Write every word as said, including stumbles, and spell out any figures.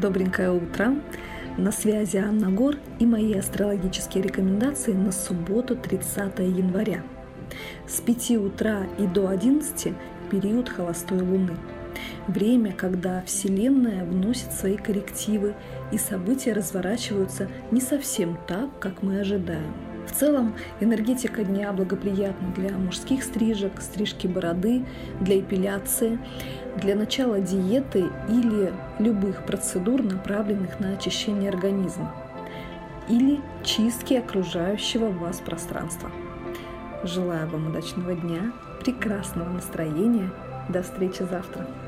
Добренькое утро! На связи Анна Гор и мои астрологические рекомендации на субботу тридцатое января. С пяти утра и до одиннадцати период холостой луны. Время, когда Вселенная вносит свои коррективы и события разворачиваются не совсем так, как мы ожидаем. В целом, энергетика дня благоприятна для мужских стрижек, стрижки бороды, для эпиляции, для начала диеты или любых процедур, направленных на очищение организма или чистки окружающего вас пространства. Желаю вам удачного дня, прекрасного настроения. До встречи завтра!